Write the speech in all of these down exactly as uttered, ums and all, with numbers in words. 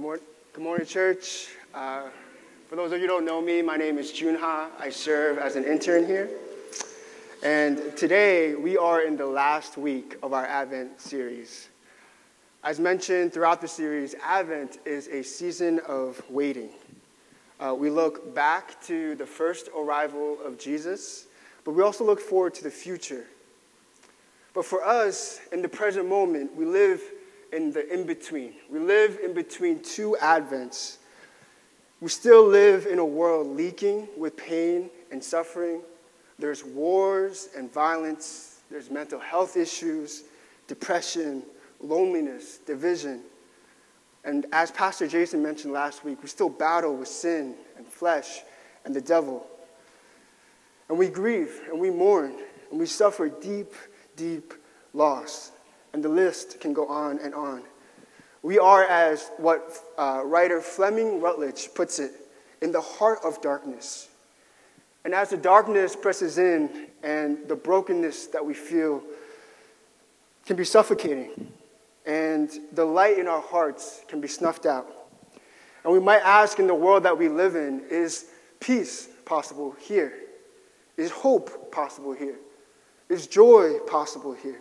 Good morning, good morning church. Uh, for those of you who don't know me, my name is Junha. I serve as an intern here. And today, we are in the last week of our Advent series. As mentioned throughout the series, Advent is a season of waiting. Uh, we look back to the first arrival of Jesus, but we also look forward to the future. But for us, in the present moment, we live in the in-between. We live in between two Advents. We still live in a world leaking with pain and suffering. There's wars and violence. There's mental health issues, depression, loneliness, division. And as Pastor Jason mentioned last week, we still battle with sin and flesh and the devil. And we grieve and we mourn and we suffer deep, deep loss. And the list can go on and on. We are, as what uh, writer Fleming Rutledge puts it, in the heart of darkness. And as the darkness presses in and the brokenness that we feel can be suffocating, and the light in our hearts can be snuffed out. And we might ask, in the world that we live in, is peace possible here? Is hope possible here? Is joy possible here?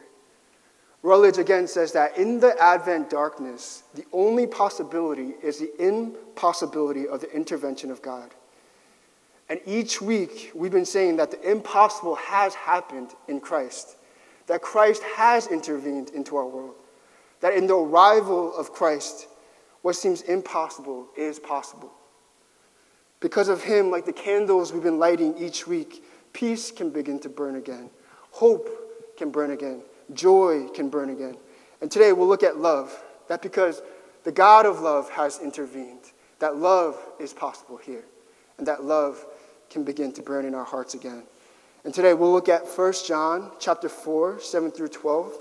Rutledge again says that in the Advent darkness, the only possibility is the impossibility of the intervention of God. And each week, we've been saying that the impossible has happened in Christ, that Christ has intervened into our world, that in the arrival of Christ, what seems impossible is possible. Because of him, like the candles we've been lighting each week, peace can begin to burn again. Hope can burn again. Joy can burn again. And today we'll look at love. That because the God of love has intervened, that love is possible here. And that love can begin to burn in our hearts again. And today we'll look at First John chapter four, seven through twelve.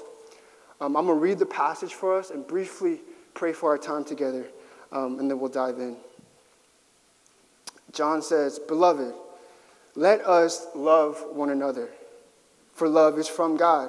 Um, I'm going to read the passage for us and briefly pray for our time together. Um, and then we'll dive in. John says, "Beloved, let us love one another, for love is from God.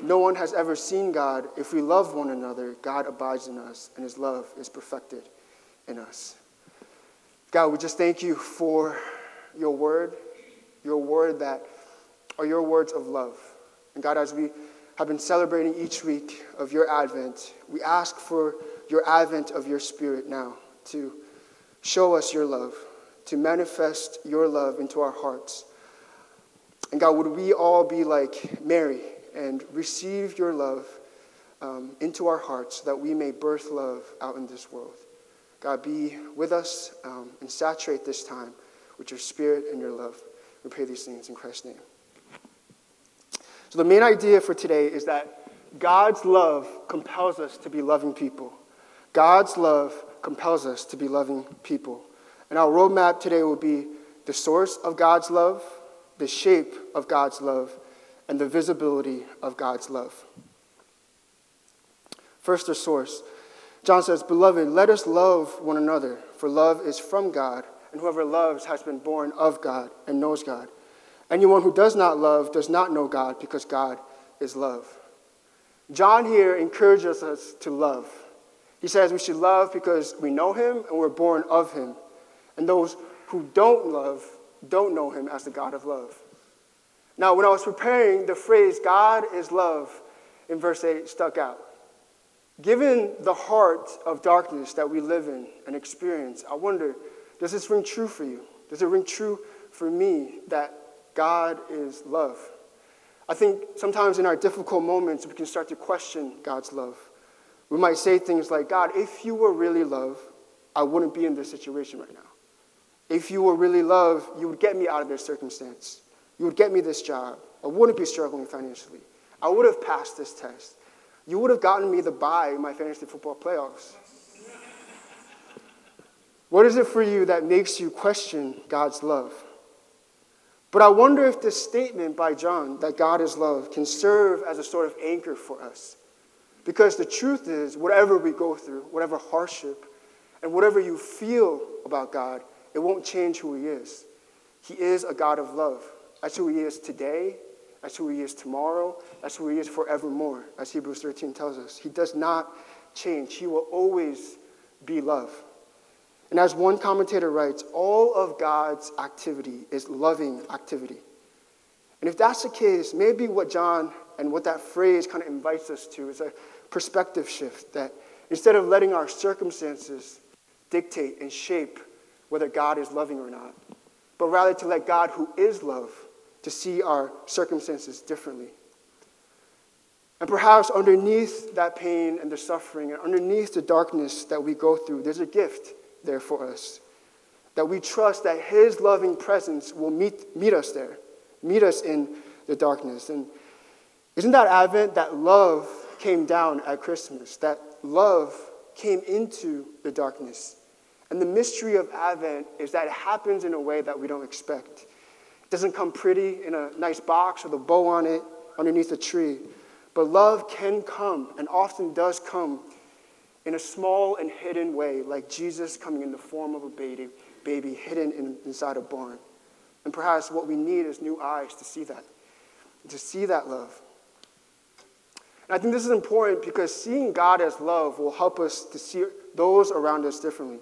No one has ever seen God. If we love one another, God abides in us, and his love is perfected in us." God, we just thank you for your word, your word that are your words of love. And God, as we have been celebrating each week of your Advent, we ask for your Advent of your Spirit now to show us your love, to manifest your love into our hearts. And God, would we all be like Mary and receive your love um, into our hearts, so that we may birth love out in this world. God, be with us um, and saturate this time with your Spirit and your love. We pray these things in Christ's name. So the main idea for today is that God's love compels us to be loving people. God's love compels us to be loving people. And our roadmap today will be the source of God's love, the shape of God's love, and the visibility of God's love. First, the source. John says, "Beloved, let us love one another, for love is from God, and whoever loves has been born of God and knows God. Anyone who does not love does not know God, because God is love." John here encourages us to love. He says we should love because we know him and we're born of him. And those who don't love don't know him as the God of love. Now, when I was preparing, the phrase "God is love" in verse eight stuck out. Given the heart of darkness that we live in and experience, I wonder, does this ring true for you? Does it ring true for me that God is love? I think sometimes in our difficult moments, we can start to question God's love. We might say things like, "God, if you were really love, I wouldn't be in this situation right now. If you were really love, you would get me out of this circumstance. You would get me this job. I wouldn't be struggling financially. I would have passed this test. You would have gotten me the bye in my fantasy football playoffs." What is it for you that makes you question God's love? But I wonder if this statement by John, that God is love, can serve as a sort of anchor for us. Because the truth is, whatever we go through, whatever hardship, and whatever you feel about God, it won't change who he is. He is a God of love. That's who he is today. That's who he is tomorrow. That's who he is forevermore, as Hebrews thirteen tells us. He does not change. He will always be love. And as one commentator writes, all of God's activity is loving activity. And if that's the case, maybe what John and what that phrase kind of invites us to is a perspective shift, that instead of letting our circumstances dictate and shape whether God is loving or not, but rather to let God, who is love, to see our circumstances differently. And perhaps underneath that pain and the suffering and underneath the darkness that we go through, there's a gift there for us, that we trust that his loving presence will meet, meet us there, meet us in the darkness. And isn't that Advent, that love came down at Christmas, that love came into the darkness? And the mystery of Advent is that it happens in a way that we don't expect. It doesn't come pretty in a nice box with a bow on it underneath a tree. But love can come, and often does come, in a small and hidden way, like Jesus coming in the form of a baby, baby hidden in, inside a barn. And perhaps what we need is new eyes to see that, to see that love. And I think this is important because seeing God as love will help us to see those around us differently.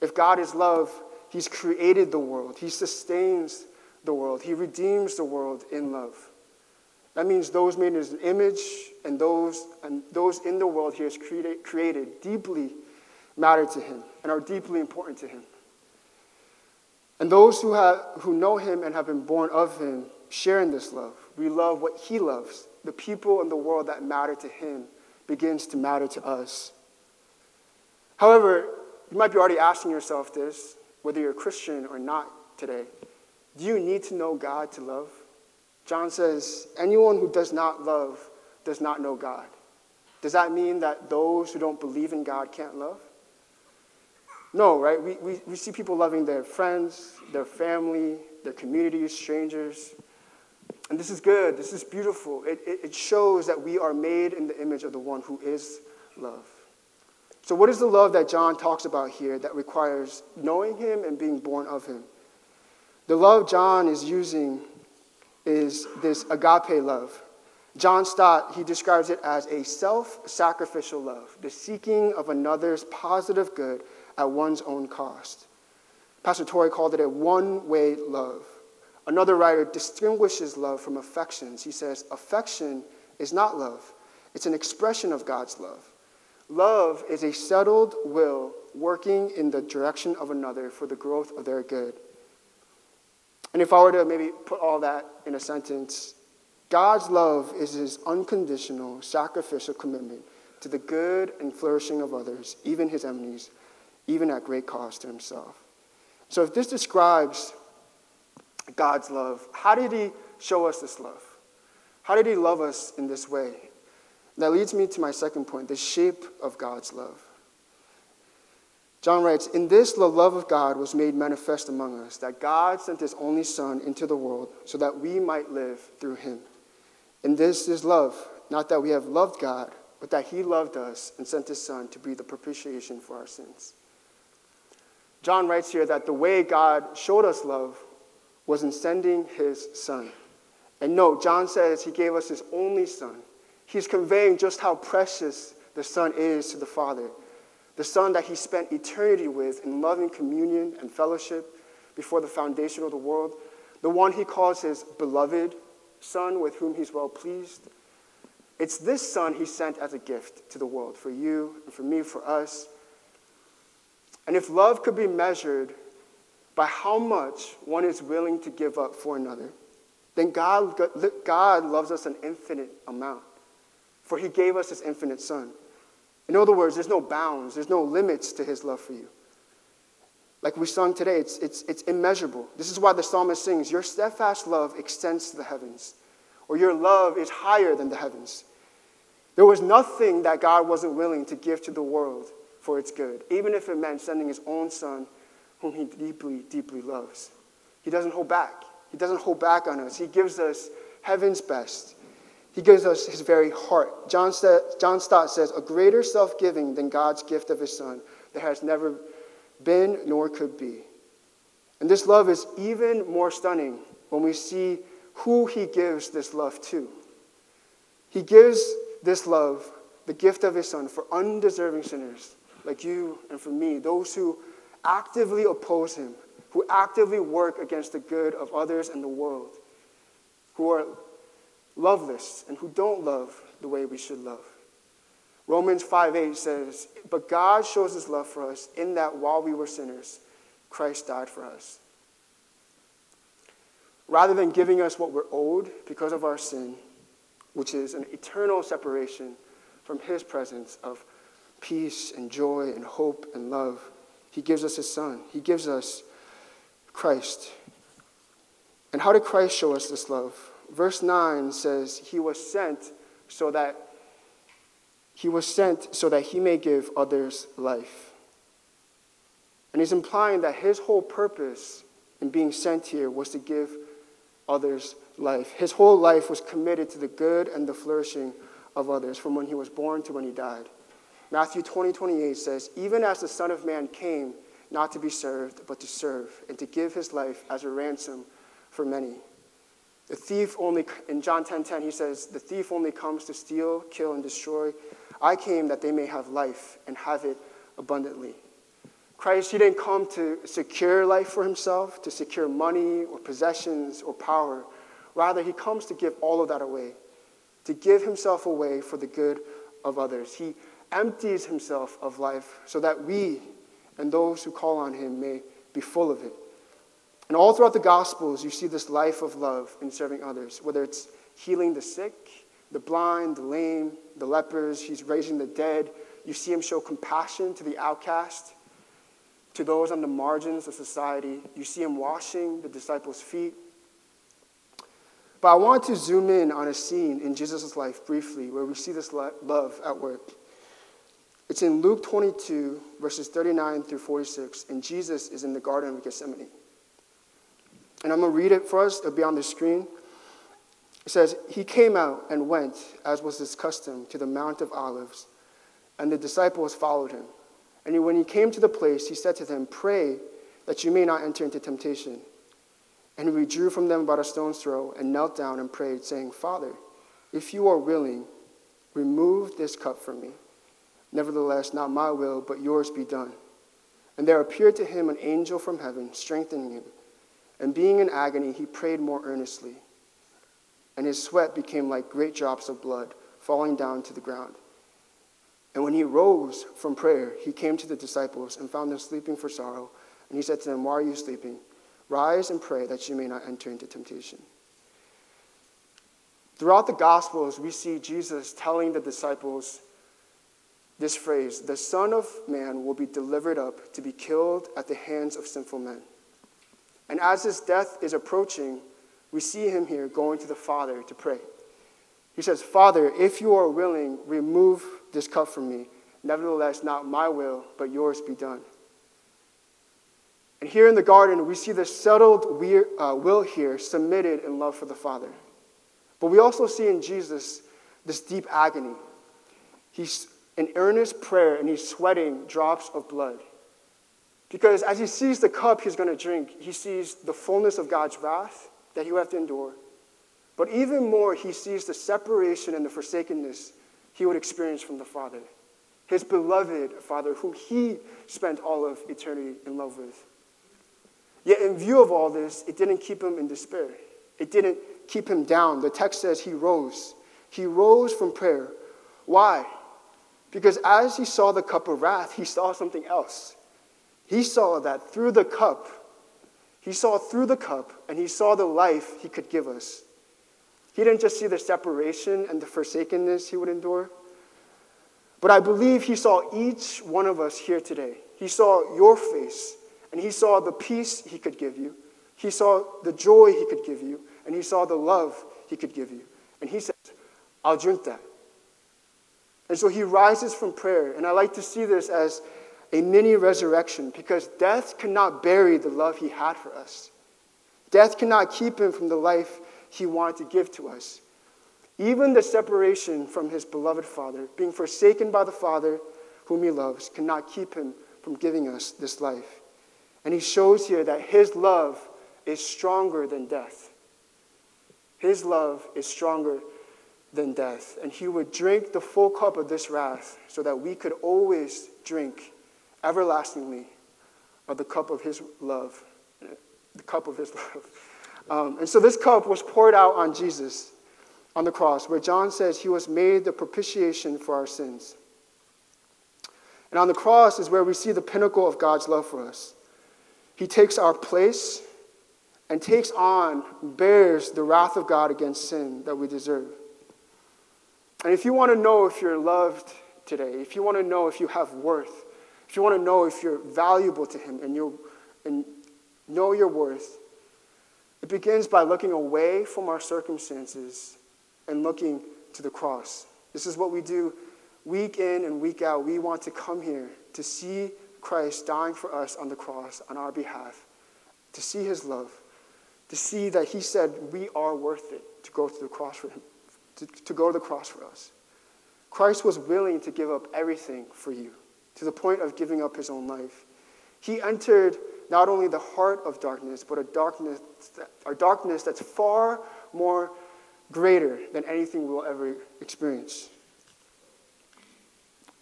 If God is love, he's created the world. He sustains the world. He redeems the world in love. That means those made in his image and those, and those in the world he has created, created deeply matter to him and are deeply important to him. And those who, have, who know him and have been born of him share in this love. We love what he loves. The people in the world that matter to him begins to matter to us. However, you might be already asking yourself this, whether you're a Christian or not today. Do you need to know God to love? John says, anyone who does not love does not know God. Does that mean that those who don't believe in God can't love? No, right? We, we, we see people loving their friends, their family, their communities, strangers. And this is good. This is beautiful. It, it, it shows that we are made in the image of the one who is love. So what is the love that John talks about here that requires knowing him and being born of him? The love John is using is this agape love. John Stott, he describes it as a self-sacrificial love, the seeking of another's positive good at one's own cost. Pastor Torrey called it a one-way love. Another writer distinguishes love from affections. He says, affection is not love. It's an expression of God's love. Love is a settled will working in the direction of another for the growth of their good. And if I were to maybe put all that in a sentence, God's love is his unconditional, sacrificial commitment to the good and flourishing of others, even his enemies, even at great cost to himself. So if this describes God's love, how did he show us this love? How did he love us in this way? That leads me to my second point, the shape of God's love. John writes, in this the love of God was made manifest among us, that God sent his only Son into the world so that we might live through him. And this is love, not that we have loved God, but that he loved us and sent his Son to be the propitiation for our sins. John writes here that the way God showed us love was in sending his Son. And no, John says he gave us his only Son. He's conveying just how precious the Son is to the Father, the Son that he spent eternity with in loving communion and fellowship before the foundation of the world, the one he calls his beloved Son with whom he's well pleased. It's this Son he sent as a gift to the world, for you and for me, for us. And if love could be measured by how much one is willing to give up for another, then God, God loves us an infinite amount. For he gave us his infinite Son. In other words, there's no bounds, there's no limits to his love for you. Like we sung today, it's, it's, it's immeasurable. This is why the psalmist sings, your steadfast love extends to the heavens, or your love is higher than the heavens. There was nothing that God wasn't willing to give to the world for its good, even if it meant sending his own Son whom he deeply, deeply loves. He doesn't hold back. He doesn't hold back on us. He gives us heaven's best. He gives us his very heart. John Stott says, a greater self-giving than God's gift of his son there has never been nor could be. And this love is even more stunning when we see who he gives this love to. He gives this love, the gift of his son, for undeserving sinners like you and for me, those who actively oppose him, who actively work against the good of others and the world, who are loveless and who don't love the way we should love. Romans five eight says, but God shows his love for us in that while we were sinners, Christ died for us. Rather than giving us what we're owed because of our sin, which is an eternal separation from his presence of peace and joy and hope and love, he gives us his son. He gives us Christ. And how did Christ show us this love? Verse nine says, he was sent so that he was sent so that he may give others life. And he's implying that his whole purpose in being sent here was to give others life. His whole life was committed to the good and the flourishing of others from when he was born to when he died. Matthew twenty twenty-eight says, even as the Son of Man came, not to be served, but to serve, and to give his life as a ransom for many. The thief only, in John ten ten, he says, the thief only comes to steal, kill, and destroy. I came that they may have life and have it abundantly. Christ, he didn't come to secure life for himself, to secure money or possessions or power. Rather, he comes to give all of that away, to give himself away for the good of others. He empties himself of life so that we and those who call on him may be full of it. And all throughout the Gospels, you see this life of love in serving others, whether it's healing the sick, the blind, the lame, the lepers. He's raising the dead. You see him show compassion to the outcast, to those on the margins of society. You see him washing the disciples' feet. But I want to zoom in on a scene in Jesus' life briefly where we see this love at work. It's in Luke twenty-two, verses thirty-nine through forty-six, and Jesus is in the Garden of Gethsemane. And I'm going to read it for us. It'll be on the screen. It says, he came out and went, as was his custom, to the Mount of Olives, and the disciples followed him. And when he came to the place, he said to them, pray that you may not enter into temptation. And he withdrew from them about a stone's throw and knelt down and prayed, saying, Father, if you are willing, remove this cup from me. Nevertheless, not my will, but yours be done. And there appeared to him an angel from heaven, strengthening him. And being in agony, he prayed more earnestly, and his sweat became like great drops of blood falling down to the ground. And when he rose from prayer, he came to the disciples and found them sleeping for sorrow. And he said to them, why are you sleeping? Rise and pray that you may not enter into temptation. Throughout the Gospels, we see Jesus telling the disciples this phrase, the Son of Man will be delivered up to be killed at the hands of sinful men. And as his death is approaching, we see him here going to the Father to pray. He says, Father, if you are willing, remove this cup from me. Nevertheless, not my will, but yours be done. And here in the garden, we see the settled will here submitted in love for the Father. But we also see in Jesus this deep agony. He's in earnest prayer, and he's sweating drops of blood. Because as he sees the cup he's going to drink, he sees the fullness of God's wrath that he will have to endure. But even more, he sees the separation and the forsakenness he would experience from the Father, his beloved Father, who he spent all of eternity in love with. Yet in view of all this, it didn't keep him in despair. It didn't keep him down. The text says he rose. He rose from prayer. Why? Because as he saw the cup of wrath, he saw something else. He saw that through the cup, he saw through the cup, and he saw the life he could give us. He didn't just see the separation and the forsakenness he would endure, but I believe he saw each one of us here today. He saw your face, and he saw the peace he could give you. He saw the joy he could give you, and he saw the love he could give you. And he said, I'll drink that. And so he rises from prayer, and I like to see this as a mini resurrection, because death cannot bury the love he had for us. Death cannot keep him from the life he wanted to give to us. Even the separation from his beloved Father, being forsaken by the Father whom he loves, cannot keep him from giving us this life. And he shows here that his love is stronger than death. His love is stronger than death. And he would drink the full cup of this wrath so that we could always drink everlastingly of the cup of his love. The cup of his love. Um, and so this cup was poured out on Jesus on the cross, where John says he was made the propitiation for our sins. And on the cross is where we see the pinnacle of God's love for us. He takes our place and takes on, bears the wrath of God against sin that we deserve. And if you want to know if you're loved today, if you want to know if you have worth, if you want to know if you're valuable to him and you and know your worth, it begins by looking away from our circumstances and looking to the cross. This is what we do week in and week out. We want to come here to see Christ dying for us on the cross on our behalf, to see his love, to see that he said we are worth it to go to the cross for him, to, to go to the cross for us. Christ was willing to give up everything for you, to the point of giving up his own life. He entered not only the heart of darkness, but a darkness, that, a darkness that's far more greater than anything we'll ever experience.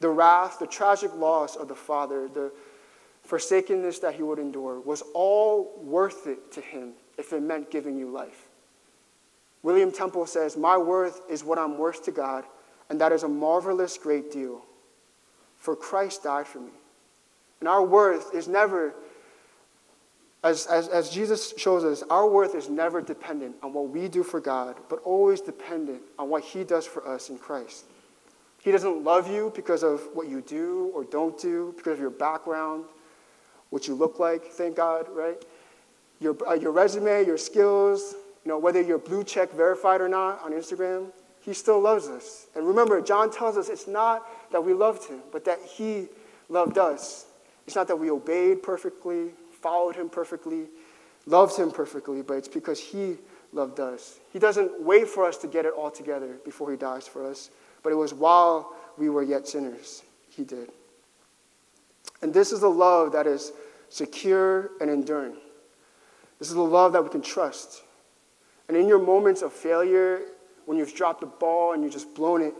The wrath, the tragic loss of the Father, the forsakenness that he would endure was all worth it to him if it meant giving you life. William Temple says, "My worth is what I'm worth to God, and that is a marvelous great deal, for Christ died for me." And our worth is never, as, as, as Jesus shows us, our worth is never dependent on what we do for God, but always dependent on what he does for us in Christ. He doesn't love you because of what you do or don't do, because of your background, what you look like, thank God, right? Your, uh, your resume, your skills, you know, whether you're blue check verified or not on Instagram, he still loves us. And remember, John tells us it's not that we loved him, but that he loved us. It's not that we obeyed perfectly, followed him perfectly, loved him perfectly, but it's because he loved us. He doesn't wait for us to get it all together before he dies for us. But it was while we were yet sinners, he did. And this is a love that is secure and enduring. This is a love that we can trust. And in your moments of failure, when you've dropped the ball and you've just blown it,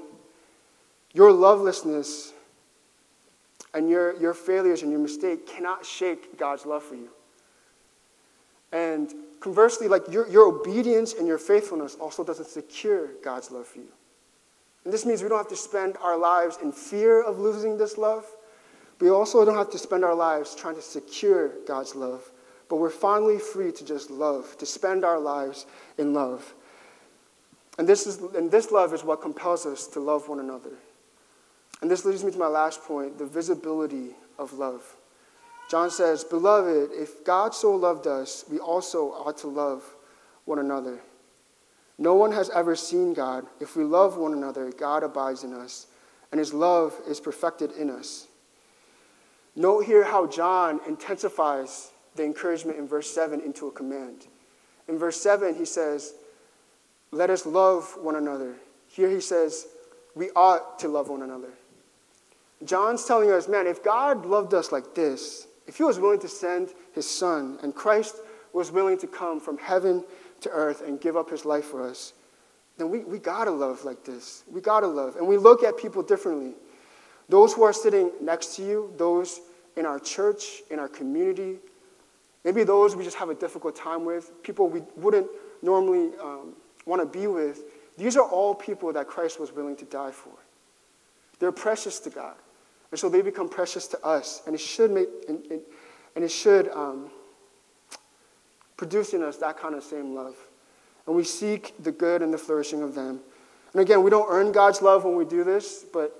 your lovelessness and your, your failures and your mistake cannot shake God's love for you. And conversely, like your, your obedience and your faithfulness also doesn't secure God's love for you. And this means we don't have to spend our lives in fear of losing this love. We also don't have to spend our lives trying to secure God's love. But we're finally free to just love, to spend our lives in love. And this is, and this love is what compels us to love one another. And this leads me to my last point, the visibility of love. John says, "Beloved, if God so loved us, we also ought to love one another. No one has ever seen God. If we love one another, God abides in us, and his love is perfected in us." Note here how John intensifies the encouragement in verse seven into a command. In verse seven, he says, "Let us love one another." Here he says, "We ought to love one another." John's telling us, man, if God loved us like this, if he was willing to send his son, and Christ was willing to come from heaven to earth and give up his life for us, then we, we gotta love like this. We gotta love. And we look at people differently. Those who are sitting next to you, those in our church, in our community, maybe those we just have a difficult time with, people we wouldn't normally um, wanna be with, these are all people that Christ was willing to die for. They're precious to God. And so they become precious to us. And it should make, and, and, and it should, um, producing us that kind of same love. And we seek the good and the flourishing of them. And again, we don't earn God's love when we do this, but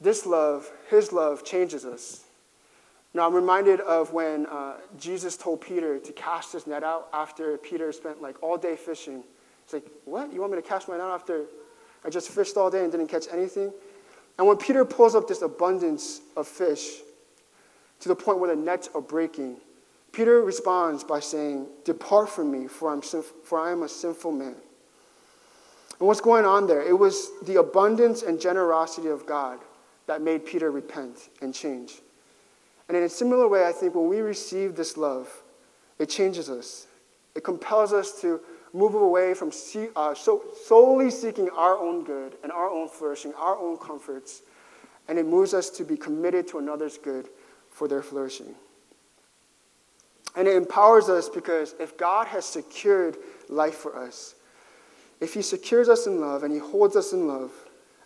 this love, his love, changes us. Now, I'm reminded of when uh, Jesus told Peter to cast his net out after Peter spent like all day fishing. It's like, what? You want me to cast my net out after I just fished all day and didn't catch anything? And when Peter pulls up this abundance of fish, to the point where the nets are breaking. Peter responds by saying, "Depart from me, for, I'm sinf- for I am a sinful man." And what's going on there? It was the abundance and generosity of God that made Peter repent and change. And in a similar way, I think when we receive this love, it changes us. It compels us to move away from see- uh, so- solely seeking our own good and our own flourishing, our own comforts, and it moves us to be committed to another's good for their flourishing. And it empowers us because if God has secured life for us, if he secures us in love and he holds us in love,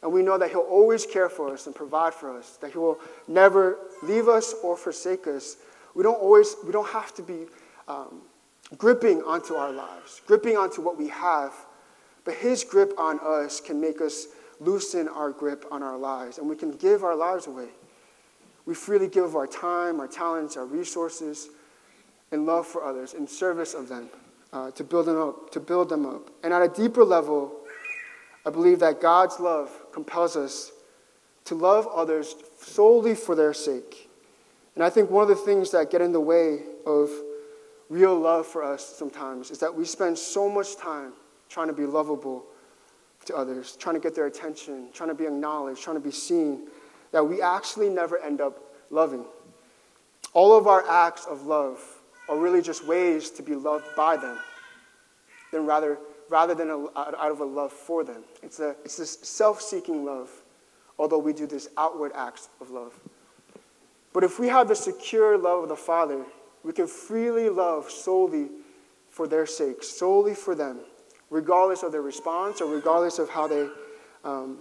and we know that he'll always care for us and provide for us, that he will never leave us or forsake us, we don't always, we don't have to be um, gripping onto our lives, gripping onto what we have, but his grip on us can make us loosen our grip on our lives, and we can give our lives away. We freely give our time, our talents, our resources, in love for others, in service of them, uh, to build them up, to build them up. And at a deeper level, I believe that God's love compels us to love others solely for their sake. And I think one of the things that get in the way of real love for us sometimes is that we spend so much time trying to be lovable to others, trying to get their attention, trying to be acknowledged, trying to be seen, that we actually never end up loving. All of our acts of love are really just ways to be loved by them, then rather rather than a, out of a love for them. It's a it's this self-seeking love, although we do this outward acts of love. But if we have the secure love of the Father, we can freely love solely for their sake, solely for them, regardless of their response or regardless of how they, um,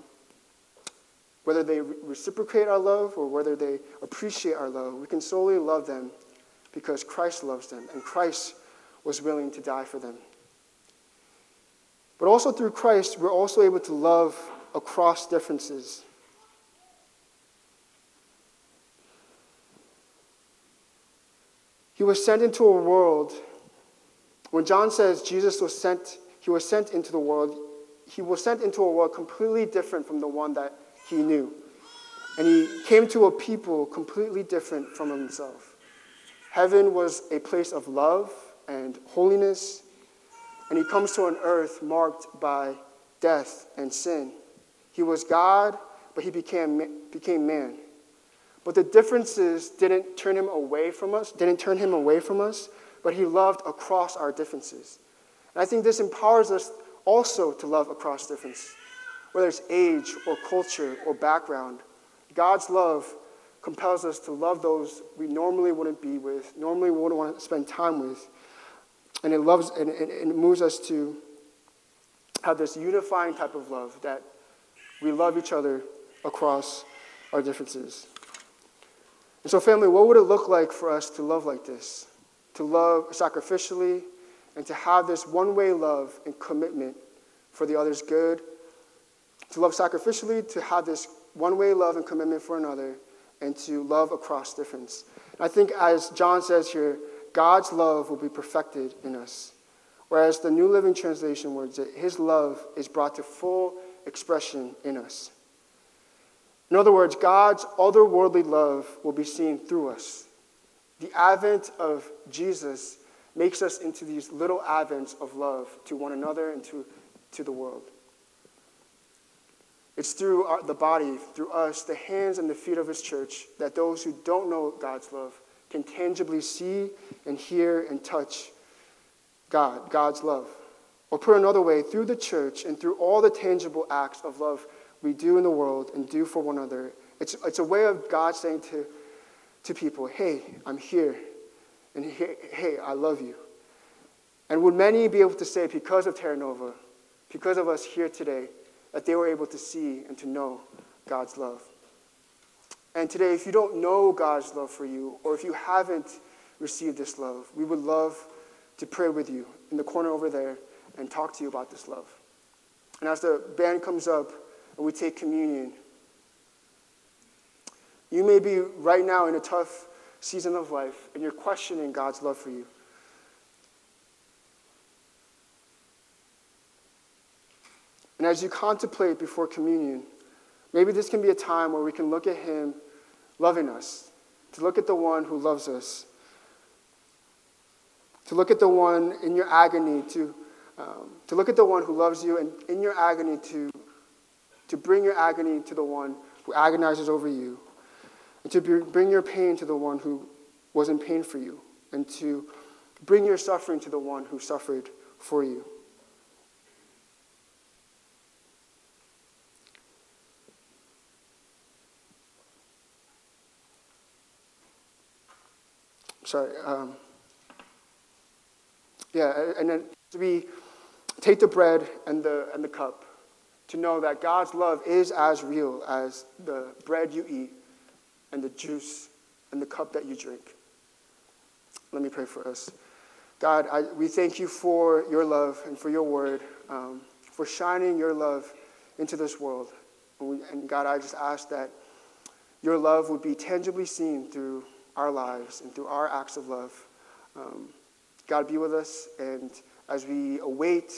whether they re- reciprocate our love or whether they appreciate our love. We can solely love them because Christ loves them, and Christ was willing to die for them. But also through Christ, we're also able to love across differences. He was sent into a world. When John says Jesus was sent, he was sent into the world, he was sent into a world completely different from the one that he knew. And he came to a people completely different from himself. Heaven was a place of love and holiness, and he comes to an earth marked by death and sin. He was God, but he became, became man. But the differences didn't turn him away from us, didn't turn him away from us, but he loved across our differences. And I think this empowers us also to love across difference, whether it's age or culture or background. God's love compels us to love those we normally wouldn't be with, normally wouldn't want to spend time with. And it loves, and it moves us to have this unifying type of love that we love each other across our differences. And so, family, what would it look like for us to love like this? To love sacrificially and to have this one-way love and commitment for the other's good. To love sacrificially, to have this one-way love and commitment for another, and to love across difference. And I think as John says here, God's love will be perfected in us. Whereas the New Living Translation words that his love is brought to full expression in us. In other words, God's otherworldly love will be seen through us. The advent of Jesus makes us into these little advents of love to one another and to, to the world. It's through our, the body, through us, the hands and the feet of his church, that those who don't know God's love can tangibly see and hear and touch God, God's love. Or put another way, through the church and through all the tangible acts of love we do in the world and do for one another, it's, it's a way of God saying to, to people, hey, I'm here, and hey, hey, I love you. And would many be able to say, because of Terra Nova, because of us here today, that they were able to see and to know God's love. And today, if you don't know God's love for you, or if you haven't received this love, we would love to pray with you in the corner over there and talk to you about this love. And as the band comes up and we take communion, you may be right now in a tough season of life and you're questioning God's love for you. And as you contemplate before communion, maybe this can be a time where we can look at him loving us to look at the one who loves us, to look at the one in your agony, to um, to look at the one who loves you, and in your agony to to bring your agony to the one who agonizes over you, and to be, bring your pain to the one who was in pain for you, and to bring your suffering to the one who suffered for you. Sorry. Um, yeah, and then we take the bread and the and the cup to know that God's love is as real as the bread you eat and the juice and the cup that you drink. Let me pray for us. God, I, we thank you for your love and for your word, um, for shining your love into this world. And, we, and God, I just ask that your love would be tangibly seen through our lives and through our acts of love. Um, God, be with us, and as we await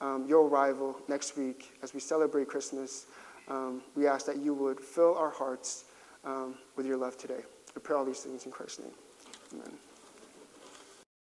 um, your arrival next week, as we celebrate Christmas, um, we ask that you would fill our hearts um, with your love today. We pray all these things in Christ's name. Amen.